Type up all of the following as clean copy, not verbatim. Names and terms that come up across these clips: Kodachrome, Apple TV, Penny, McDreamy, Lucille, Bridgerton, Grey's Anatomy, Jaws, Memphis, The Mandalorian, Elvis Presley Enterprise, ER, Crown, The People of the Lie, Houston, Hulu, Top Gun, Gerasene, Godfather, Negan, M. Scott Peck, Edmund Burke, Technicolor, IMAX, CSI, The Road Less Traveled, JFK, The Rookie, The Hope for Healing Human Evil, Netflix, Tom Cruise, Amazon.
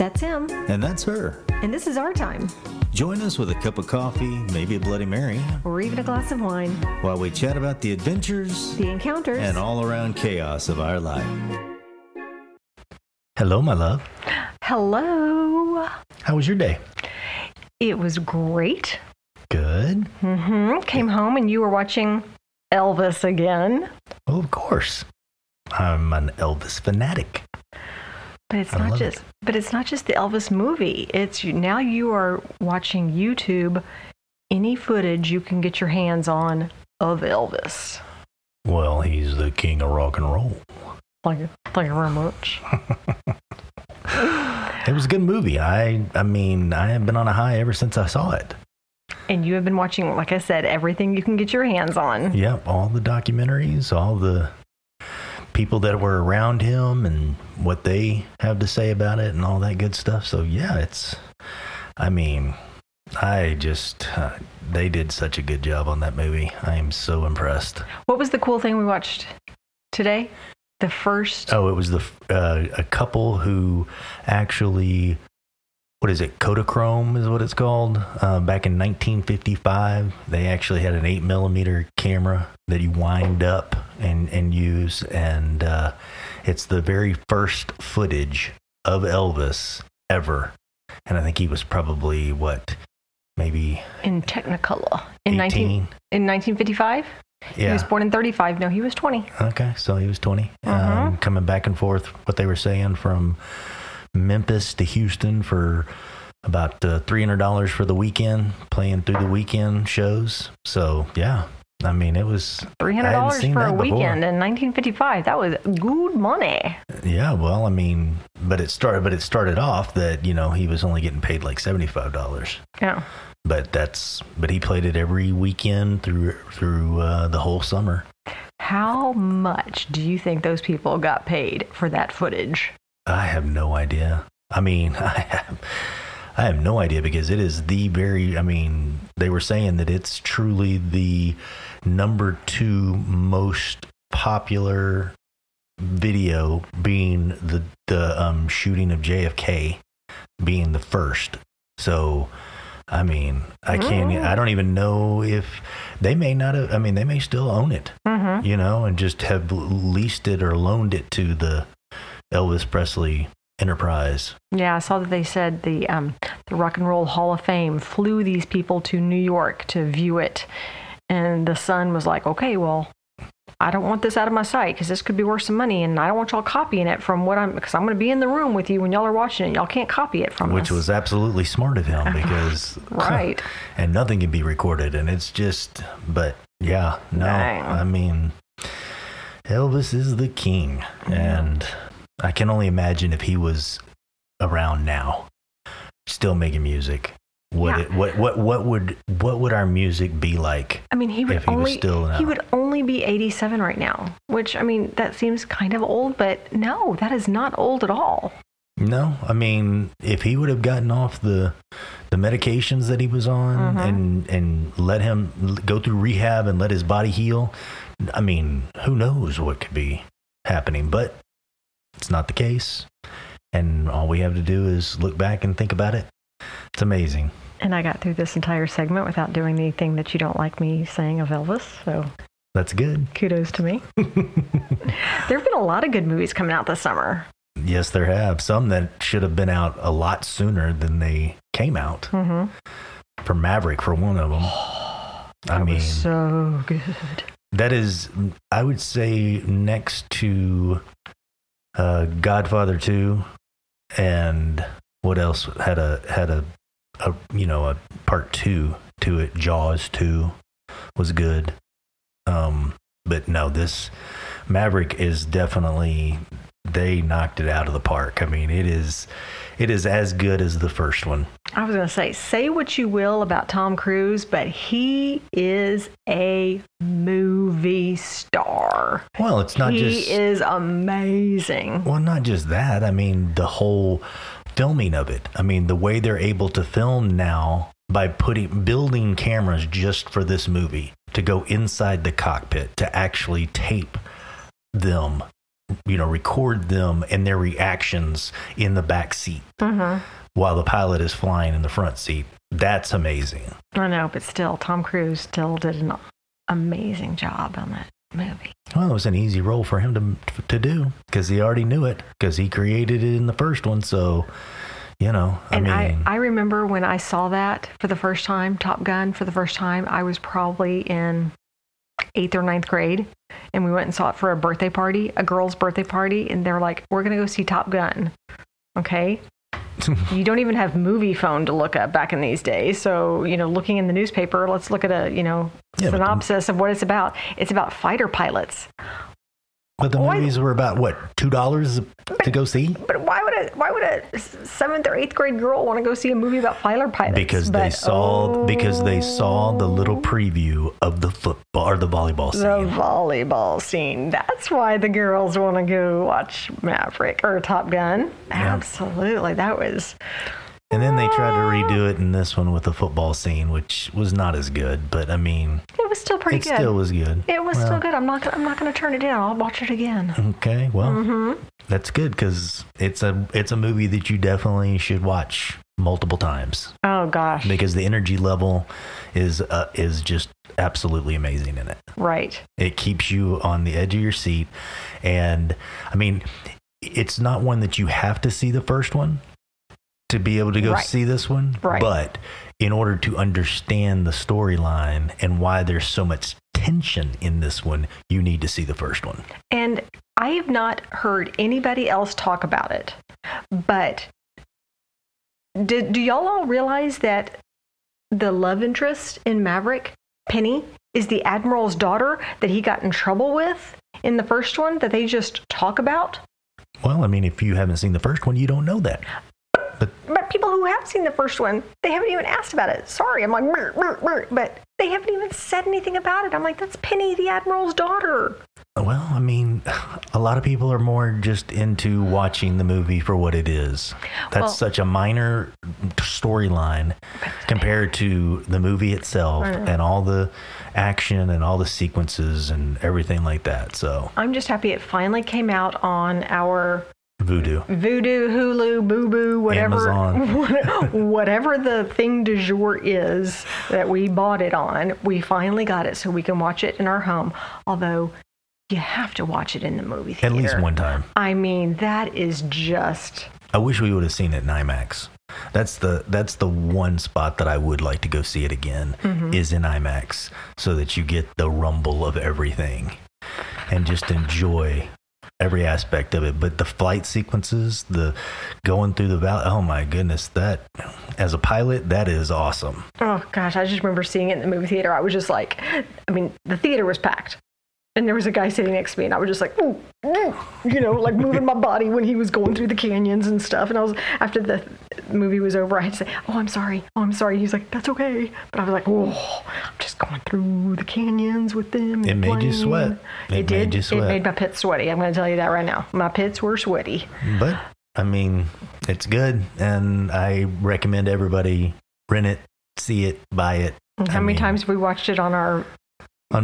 That's him. And that's her. And this is our time. Join us with a cup of coffee, maybe a Bloody Mary. Or even a glass of wine. While we chat about the adventures, the encounters, and all around chaos of our life. Hello, my love. Hello. How was your day? It was great. Good. Mm-hmm. Came home and you were watching Elvis again. Oh, of course. I'm an Elvis fanatic. But it's not just the Elvis movie. It's now you are watching YouTube any footage you can get your hands on of Elvis. Well, he's the king of rock and roll. Thank you very much. It was a good movie. I mean, I have been on a high ever since I saw it. And you have been watching, like I said, everything you can get your hands on. Yep, all the documentaries, all the people that were around him and what they have to say about it and all that good stuff. So yeah, they did such a good job on that movie. I am so impressed. What was the cool thing we watched today? It was a couple who actually, what is it? Kodachrome is what it's called. Back in 1955, they actually had an 8mm camera that you wind up and use. And it's the very first footage of Elvis ever. And I think he was probably, in Technicolor. In 1955? Yeah. He was born in 35. No, he was 20. Okay, so he was 20. Uh-huh. Coming back and forth, what they were saying from Memphis to Houston for about $300 for the weekend, playing through the weekend shows. So, yeah, I mean, it was $300 for a weekend in 1955. That was good money. Yeah, well, I mean, but it started off that, you know, he was only getting paid like $75. Yeah. But he played it every weekend through the whole summer. How much do you think those people got paid for that footage? I have no idea. I mean, I have no idea because it is they were saying that it's truly the number 2 most popular video, being the shooting of JFK being the first. So, I mean, I don't even know if they may not have, I mean, they may still own it, mm-hmm. you know, and just have leased it or loaned it to the Elvis Presley Enterprise. Yeah, I saw that they said the Rock and Roll Hall of Fame flew these people to New York to view it. And the son was like, okay, well, I don't want this out of my sight because this could be worth some money. And I don't want y'all copying it from because I'm going to be in the room with you when y'all are watching it. Y'all can't copy it from us. Which was absolutely smart of him because. Right. And nothing can be recorded. And it's just, but yeah, no, dang. I mean, Elvis is the king. Yeah. And I can only imagine if he was around now, still making music. What would our music be like? I mean, he would only be 87 right now, which, I mean, that seems kind of old, but no, that is not old at all. No, I mean, if he would have gotten off the medications that he was on, mm-hmm. and let him go through rehab and let his body heal, I mean, who knows what could be happening, but it's not the case. And all we have to do is look back and think about it. It's amazing. And I got through this entire segment without doing anything that you don't like me saying of Elvis. So that's good. Kudos to me. There have been a lot of good movies coming out this summer. Yes, there have. Some that should have been out a lot sooner than they came out. Mm-hmm. For Maverick, for one of them. I mean, so good. That is, I would say, next to Godfather 2 and what else had a part 2 to it. Jaws 2 was good. But no, this Maverick is definitely, they knocked it out of the park. I mean, it is as good as the first one. I was going to say what you will about Tom Cruise, but he is a movie star. Well, he is amazing. Well, not just that. I mean, the whole filming of it. I mean, the way they're able to film now by building cameras just for this movie to go inside the cockpit to actually tape them you know, record them and their reactions in the back seat while the pilot is flying in the front seat. That's amazing. I know, but still, Tom Cruise still did an amazing job on that movie. Well, it was an easy role for him to do because he already knew it, because he created it in the first one. So, you know, I remember when I saw that for the first time, Top Gun for the first time, I was probably in 8th or 9th grade, and we went and saw it for a birthday party, a girl's birthday party, and they're like, "We're gonna go see Top Gun." Okay. You don't even have movie phone to look up back in these days. So, you know, looking in the newspaper, let's look at a, you know, synopsis of what it's about. It's about fighter pilots. But the movies were about, what, $2 to go see? But why would a 7th or 8th grade girl want to go see a movie about fighter pilots? Because they saw the little preview of the football or the volleyball scene. The volleyball scene. That's why the girls want to go watch Maverick or Top Gun. Yeah. Absolutely. That was... And then they tried to redo it in this one with the football scene, which was not as good. But I mean, it was still pretty good. It still was good. It was still good. I'm not going to turn it down. I'll watch it again. Okay. Well, that's good because it's a movie that you definitely should watch multiple times. Oh gosh. Because the energy level is just absolutely amazing in it. Right. It keeps you on the edge of your seat, and I mean, it's not one that you have to see the first one to be able to go see this one, but in order to understand the storyline and why there's so much tension in this one, you need to see the first one. And I have not heard anybody else talk about it, but do y'all all realize that the love interest in Maverick, Penny, is the Admiral's daughter that he got in trouble with in the first one that they just talk about? Well, I mean, if you haven't seen the first one, you don't know that. But people who have seen the first one, they haven't even asked about it. Sorry, I'm like, burr, burr, burr, but they haven't even said anything about it. I'm like, that's Penny, the Admiral's daughter. Well, I mean, a lot of people are more just into watching the movie for what it is. That's such a minor storyline compared to the movie itself and all the action and all the sequences and everything like that. So I'm just happy it finally came out on our... Voodoo, Hulu, Boo Boo, whatever, whatever the thing du jour is that we bought it on, we finally got it so we can watch it in our home. Although you have to watch it in the movie theater. At least one time. I mean, that is just... I wish we would have seen it in IMAX. That's the one spot that I would like to go see it again is in IMAX, so that you get the rumble of everything and just enjoy every aspect of it. But the flight sequences, the going through the valley, oh my goodness, that, as a pilot, that is awesome. Oh gosh, I just remember seeing it in the movie theater. I was just like, I mean, the theater was packed, and there was a guy sitting next to me, and I was just like, ooh, you know, like moving my body when he was going through the canyons and stuff. And I was, after the movie was over, I had to say, oh, I'm sorry. He's like, that's okay. But I was like, oh, I'm just going through the canyons with them. It made you sweat. It made my pits sweaty. I'm going to tell you that right now. My pits were sweaty. But, I mean, it's good. And I recommend everybody rent it, see it, buy it. And how many times have we watched it on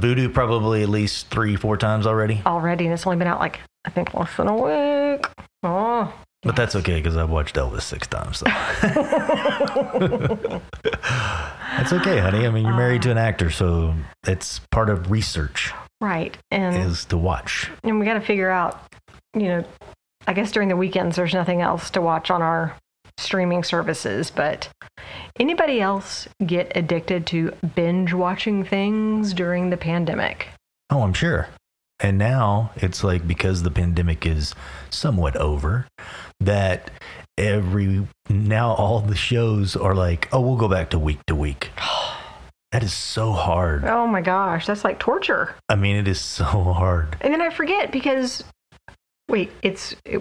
Voodoo? Probably at least 3-4 times already. And it's only been out like, I think, less than a week. Oh. But that's okay, because I've watched Elvis 6 times. So. That's okay, honey. I mean, you're married to an actor, so it's part of research. Right. And is to watch. And we got to figure out, you know, I guess during the weekends there's nothing else to watch on our streaming services. But anybody else get addicted to binge watching things during the pandemic? Oh, I'm sure. And now it's like, because the pandemic is somewhat over, that now all the shows are like, oh, we'll go back to week. That is so hard. Oh my gosh. That's like torture. I mean, it is so hard. And then I forget because, wait,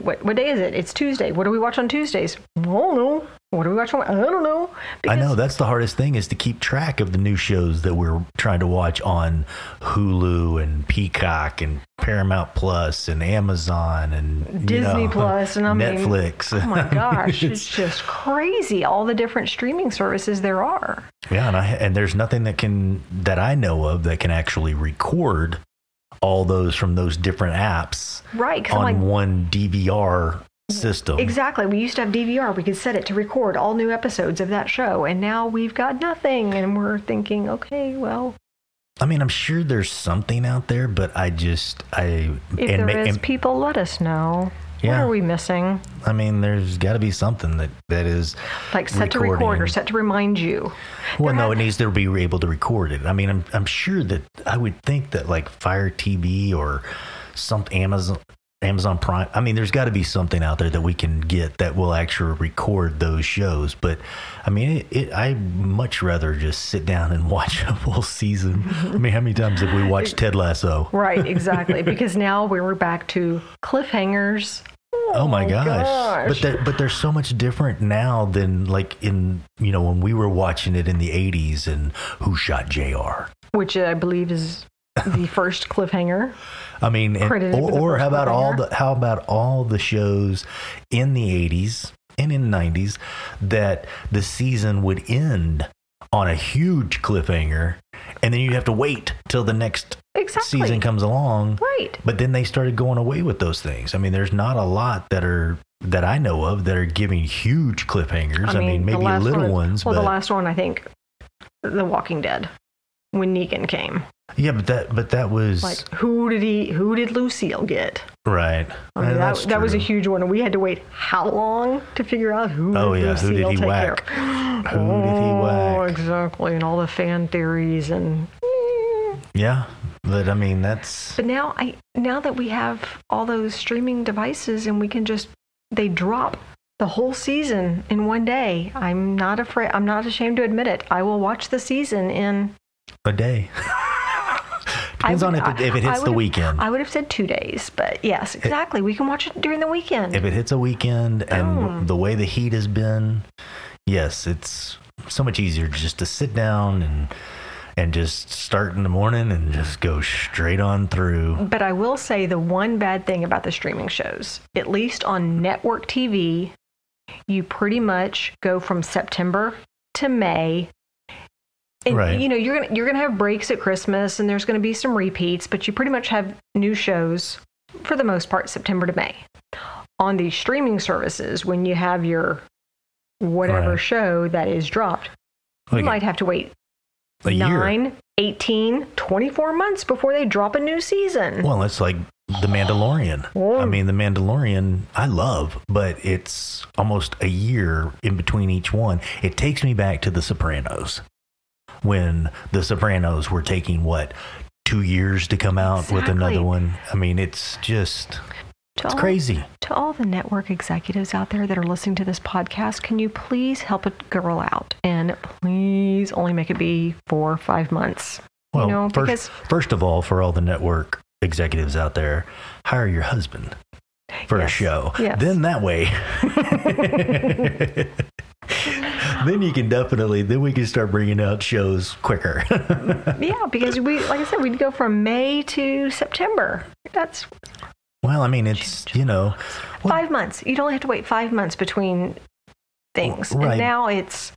what day is it? It's Tuesday. What do we watch on Tuesdays? I don't know. What do we watch on? I don't know. I know. That's the hardest thing, is to keep track of the new shows that we're trying to watch on Hulu and Peacock and Paramount Plus and Amazon and Disney Plus and Netflix. Oh my gosh. It's just crazy, all the different streaming services there are. Yeah. And there's nothing that I know of that can actually record all those from those different apps right, on one DVR system. Exactly. We used to have DVR. We could set it to record all new episodes of that show. And now we've got nothing. And we're thinking, okay, well. I mean, I'm sure there's something out there, but if there is, people let us know. Yeah. What are we missing? I mean, there's got to be something that is like set recording. To record or set to remind you. Well, no, it needs to be able to record it. I mean, I'm sure that I would think that like Fire TV or some Amazon Prime. I mean, there's got to be something out there that we can get that will actually record those shows. But I mean, I much rather just sit down and watch a full season. I mean, how many times have we watched Ted Lasso? Right, exactly. Because now we're back to cliffhangers. Oh my gosh. But they're so much different now than like in, you know, when we were watching it in the 80s and Who Shot JR? Which I believe is the first cliffhanger. I mean, or how about all the shows in the 80s and in the 90s that the season would end on a huge cliffhanger, and then you'd have to wait till the next season comes along. Right. But then they started going away with those things. I mean, there's not a lot that I know of that are giving huge cliffhangers. I mean maybe little ones. Well, the last one, I think, The Walking Dead, when Negan came. Yeah, but that was like who did Lucille get? Right. I mean, that was a huge one, and we had to wait how long to figure out who did he whack? Exactly, and all the fan theories and yeah, but I mean that's. But now now that we have all those streaming devices and we can they drop the whole season in one day. I'm not afraid. I'm not ashamed to admit it. I will watch the season in a day. Depends on if it hits the weekend. I would have said 2 days, but yes, exactly. We can watch it during the weekend. If it hits a weekend and the way the heat has been, yes, it's so much easier just to sit down and just start in the morning and just go straight on through. But I will say the one bad thing about the streaming shows, at least on network TV, you pretty much go from September to May. And, right. You know, you're gonna have breaks at Christmas, and there's going to be some repeats, but you pretty much have new shows, for the most part, September to May. On these streaming services, when you have your whatever show that is dropped, you might have to wait 9, 18, 24 months before they drop a new season. Well, it's like The Mandalorian. Oh. I mean, The Mandalorian, I love, but it's almost a year in between each one. It takes me back to The Sopranos. When The Sopranos were taking, 2 years to come out with another one? I mean, it's just crazy. To all the network executives out there that are listening to this podcast, can you please help a girl out? And please only make it be 4 or 5 months. Well, you know, first of all, for all the network executives out there, hire your husband for a show. Yes. Then that way... Then we can start bringing out shows quicker. Yeah, because like I said, we'd go from May to September. Well, I mean, it's, you know. 5 months. You'd only have to wait 5 months between things. Right. And now it's,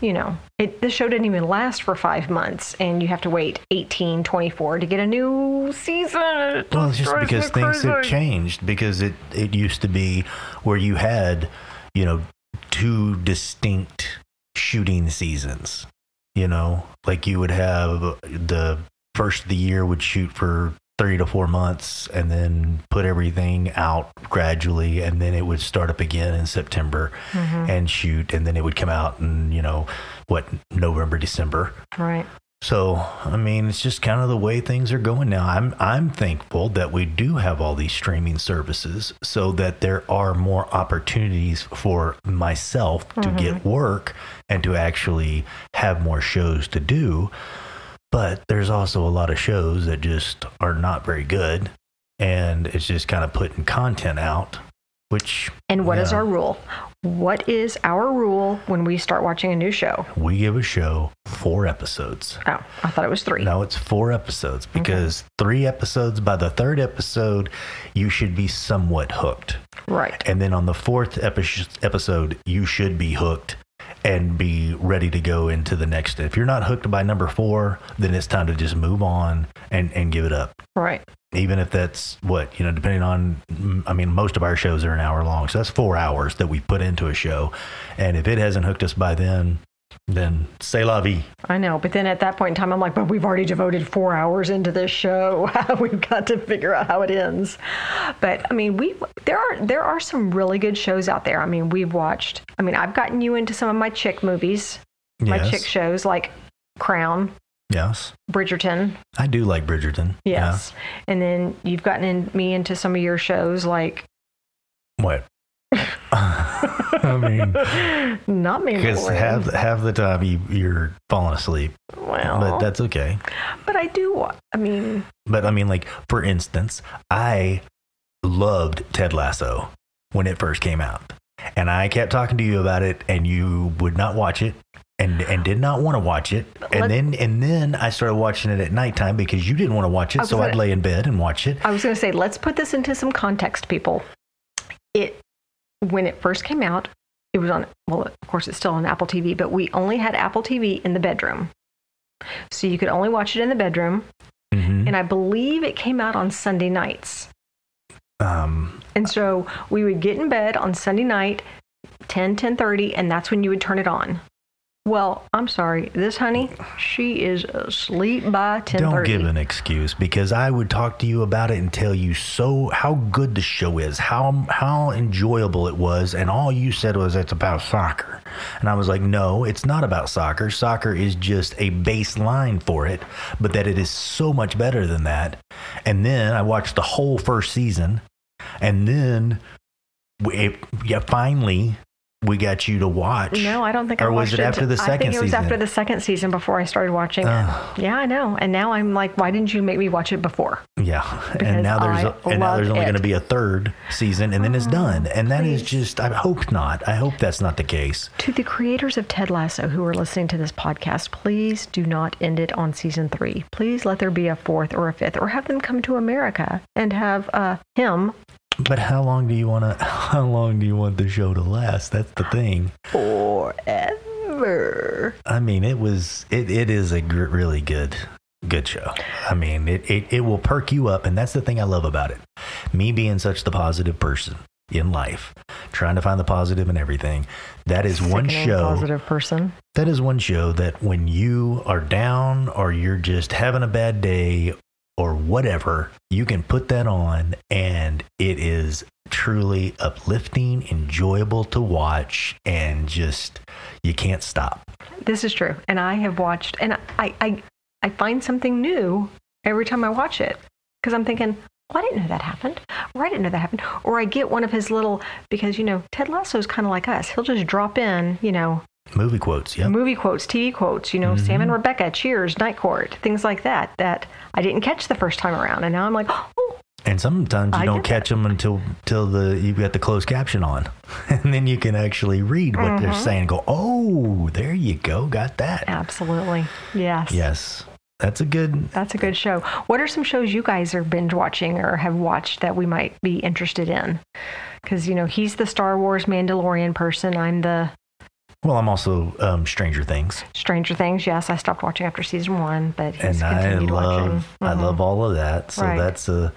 you know, the show didn't even last for 5 months, and you have to wait 18, 24 to get a new season. Well, it's just because things have changed, because it used to be where you had, you know, 2 distinct shooting seasons, you know, like you would have the first of the year would shoot for 3 to 4 months and then put everything out gradually. And then it would start up again in September and shoot. And then it would come out in, you know, November, December. Right. So, I mean, it's just kind of the way things are going now. I'm thankful that we do have all these streaming services so that there are more opportunities for myself to get work and to actually have more shows to do. But there's also a lot of shows that just are not very good, and it's just kind of putting content out, which... And what is our rule? What is our rule when we start watching a new show? We give a show 4 episodes. Oh, I thought it was 3. No, it's 4 episodes because 3 episodes, by the 3rd episode, you should be somewhat hooked. Right. And then on the 4th episode, you should be hooked. and be ready to go into the next. If you're not hooked by number 4, then it's time to just move on and give it up. Right. Even if that's what, you know, depending on, I mean, most of our shows are an hour long. So that's 4 hours that we put into a show. And if it hasn't hooked us by then c'est la vie. I know. But then at that point in time, I'm like, but we've already devoted 4 hours into this show. We've got to figure out how it ends. But I mean, there are some really good shows out there. I mean, I've gotten you into some of my chick movies, my chick shows like Crown. Yes. Bridgerton. I do like Bridgerton. Yes. Yeah. And then you've gotten me into some of your shows like. What? I mean, not me. Because half the time you're falling asleep. Well, but that's okay. But I do. I mean. But I mean, like for instance, I loved Ted Lasso when it first came out, and I kept talking to you about it, and you would not watch it, and did not want to watch it, and then I started watching it at nighttime because you didn't want to watch it, so I'd lay in bed and watch it. I was going to say, let's put this into some context, people. When it first came out, it was on, well, of course, it's still on Apple TV, but we only had Apple TV in the bedroom. So you could only watch it in the bedroom. Mm-hmm. And I believe it came out on Sunday nights. And so we would get in bed on Sunday night, 10:30, and that's when you would turn it on. Well, I'm sorry, this honey, she is asleep by 10:30. Don't give an excuse, because I would talk to you about it and tell you how good the show is, how enjoyable it was, and all you said was it's about soccer. And I was like, no, it's not about soccer. Soccer is just a baseline for it, but that it is so much better than that. And then I watched the whole first season, and then finally... we got you to watch. No, I don't think I watched it. Or was it after the second season? I think it was after the second season before I started watching it. Yeah, I know. And now I'm like, why didn't you make me watch it before? Yeah. And now there's only going to be a third season, and then it's done. And that is just, I hope not. I hope that's not the case. To the creators of Ted Lasso who are listening to this podcast, please do not end it on season 3. Please let there be a 4th or a 5th, or have them come to America and have him. But how long do you want the show to last? That's the thing. Forever. I mean, it is a really good show. I mean, it will perk you up, and that's the thing I love about it. Me being such the positive person in life, trying to find the positive in everything. That is one show. Positive person. That is one show that when you are down or you're just having a bad day or whatever, you can put that on, and it is truly uplifting, enjoyable to watch, and just, you can't stop. This is true. And I have watched, and I find something new every time I watch it, because I'm thinking, oh, I didn't know that happened, or I didn't know that happened, or I get one of his little, because, you know, Ted Lasso is kind of like us. He'll just drop in, you know. Movie quotes, yeah. Movie quotes, TV quotes, you know, mm-hmm. Sam and Rebecca, Cheers, Night Court, things like that I didn't catch the first time around. And now I'm like, oh. And sometimes you don't catch them until you've got the closed caption on. And then you can actually read what mm-hmm. they're saying. Go, oh, there you go. Got that. Absolutely. Yes. Yes. That's a good show. What are some shows you guys are binge watching or have watched that we might be interested in? Because, you know, he's the Star Wars Mandalorian person. Well, I'm also Stranger Things. Stranger Things, yes. I stopped watching after season 1, but I love watching. Mm-hmm. I love all of that. So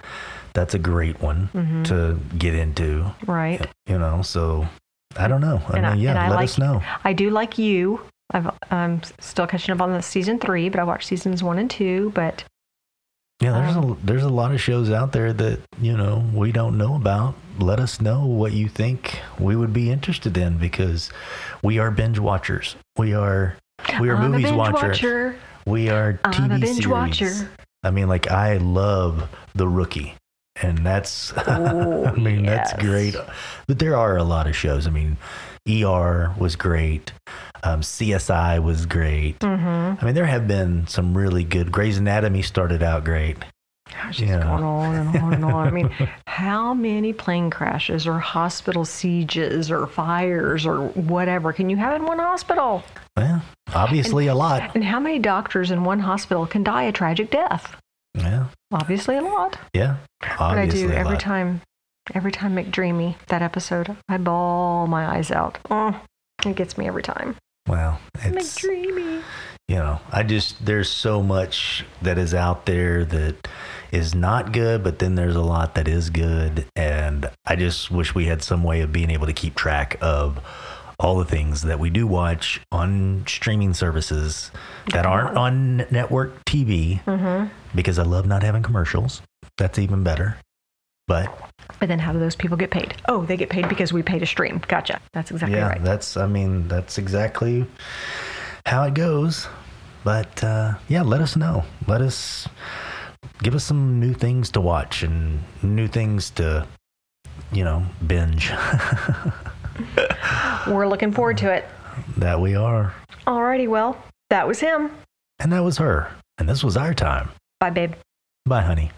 that's a great one mm-hmm. to get into. Right. You know, so I don't know. Let us know. I do like you. I'm still catching up on the season 3, but I watched seasons 1 and 2. But yeah, there's a lot of shows out there that, you know, we don't know about. Let us know what you think we would be interested in, because we are binge watchers. We are I'm movies watchers. We are TV series. Watcher. I mean, like, I love The Rookie, and that's that's great. But there are a lot of shows. I mean, ER was great. CSI was great. Mm-hmm. I mean, there have been some really good. Grey's Anatomy started out great. Gosh, it's going on and on and on. I mean, how many plane crashes or hospital sieges or fires or whatever can you have in one hospital? Well, obviously a lot. And how many doctors in one hospital can die a tragic death? Yeah. Obviously a lot. Yeah. Obviously but I do every time McDreamy, that episode, I bawl my eyes out. It gets me every time. Well, it's dreamy. You know, there's so much that is out there that is not good, but then there's a lot that is good. And I just wish we had some way of being able to keep track of all the things that we do watch on streaming services that aren't on network TV, mm-hmm. because I love not having commercials. That's even better. But then how do those people get paid? Oh, they get paid because we pay to stream. Gotcha. That's exactly right. That's exactly how it goes. But let us know. Give us some new things to watch and new things to, binge. We're looking forward to it. That we are. Alrighty, well, that was him. And that was her. And this was our time. Bye, babe. Bye, honey.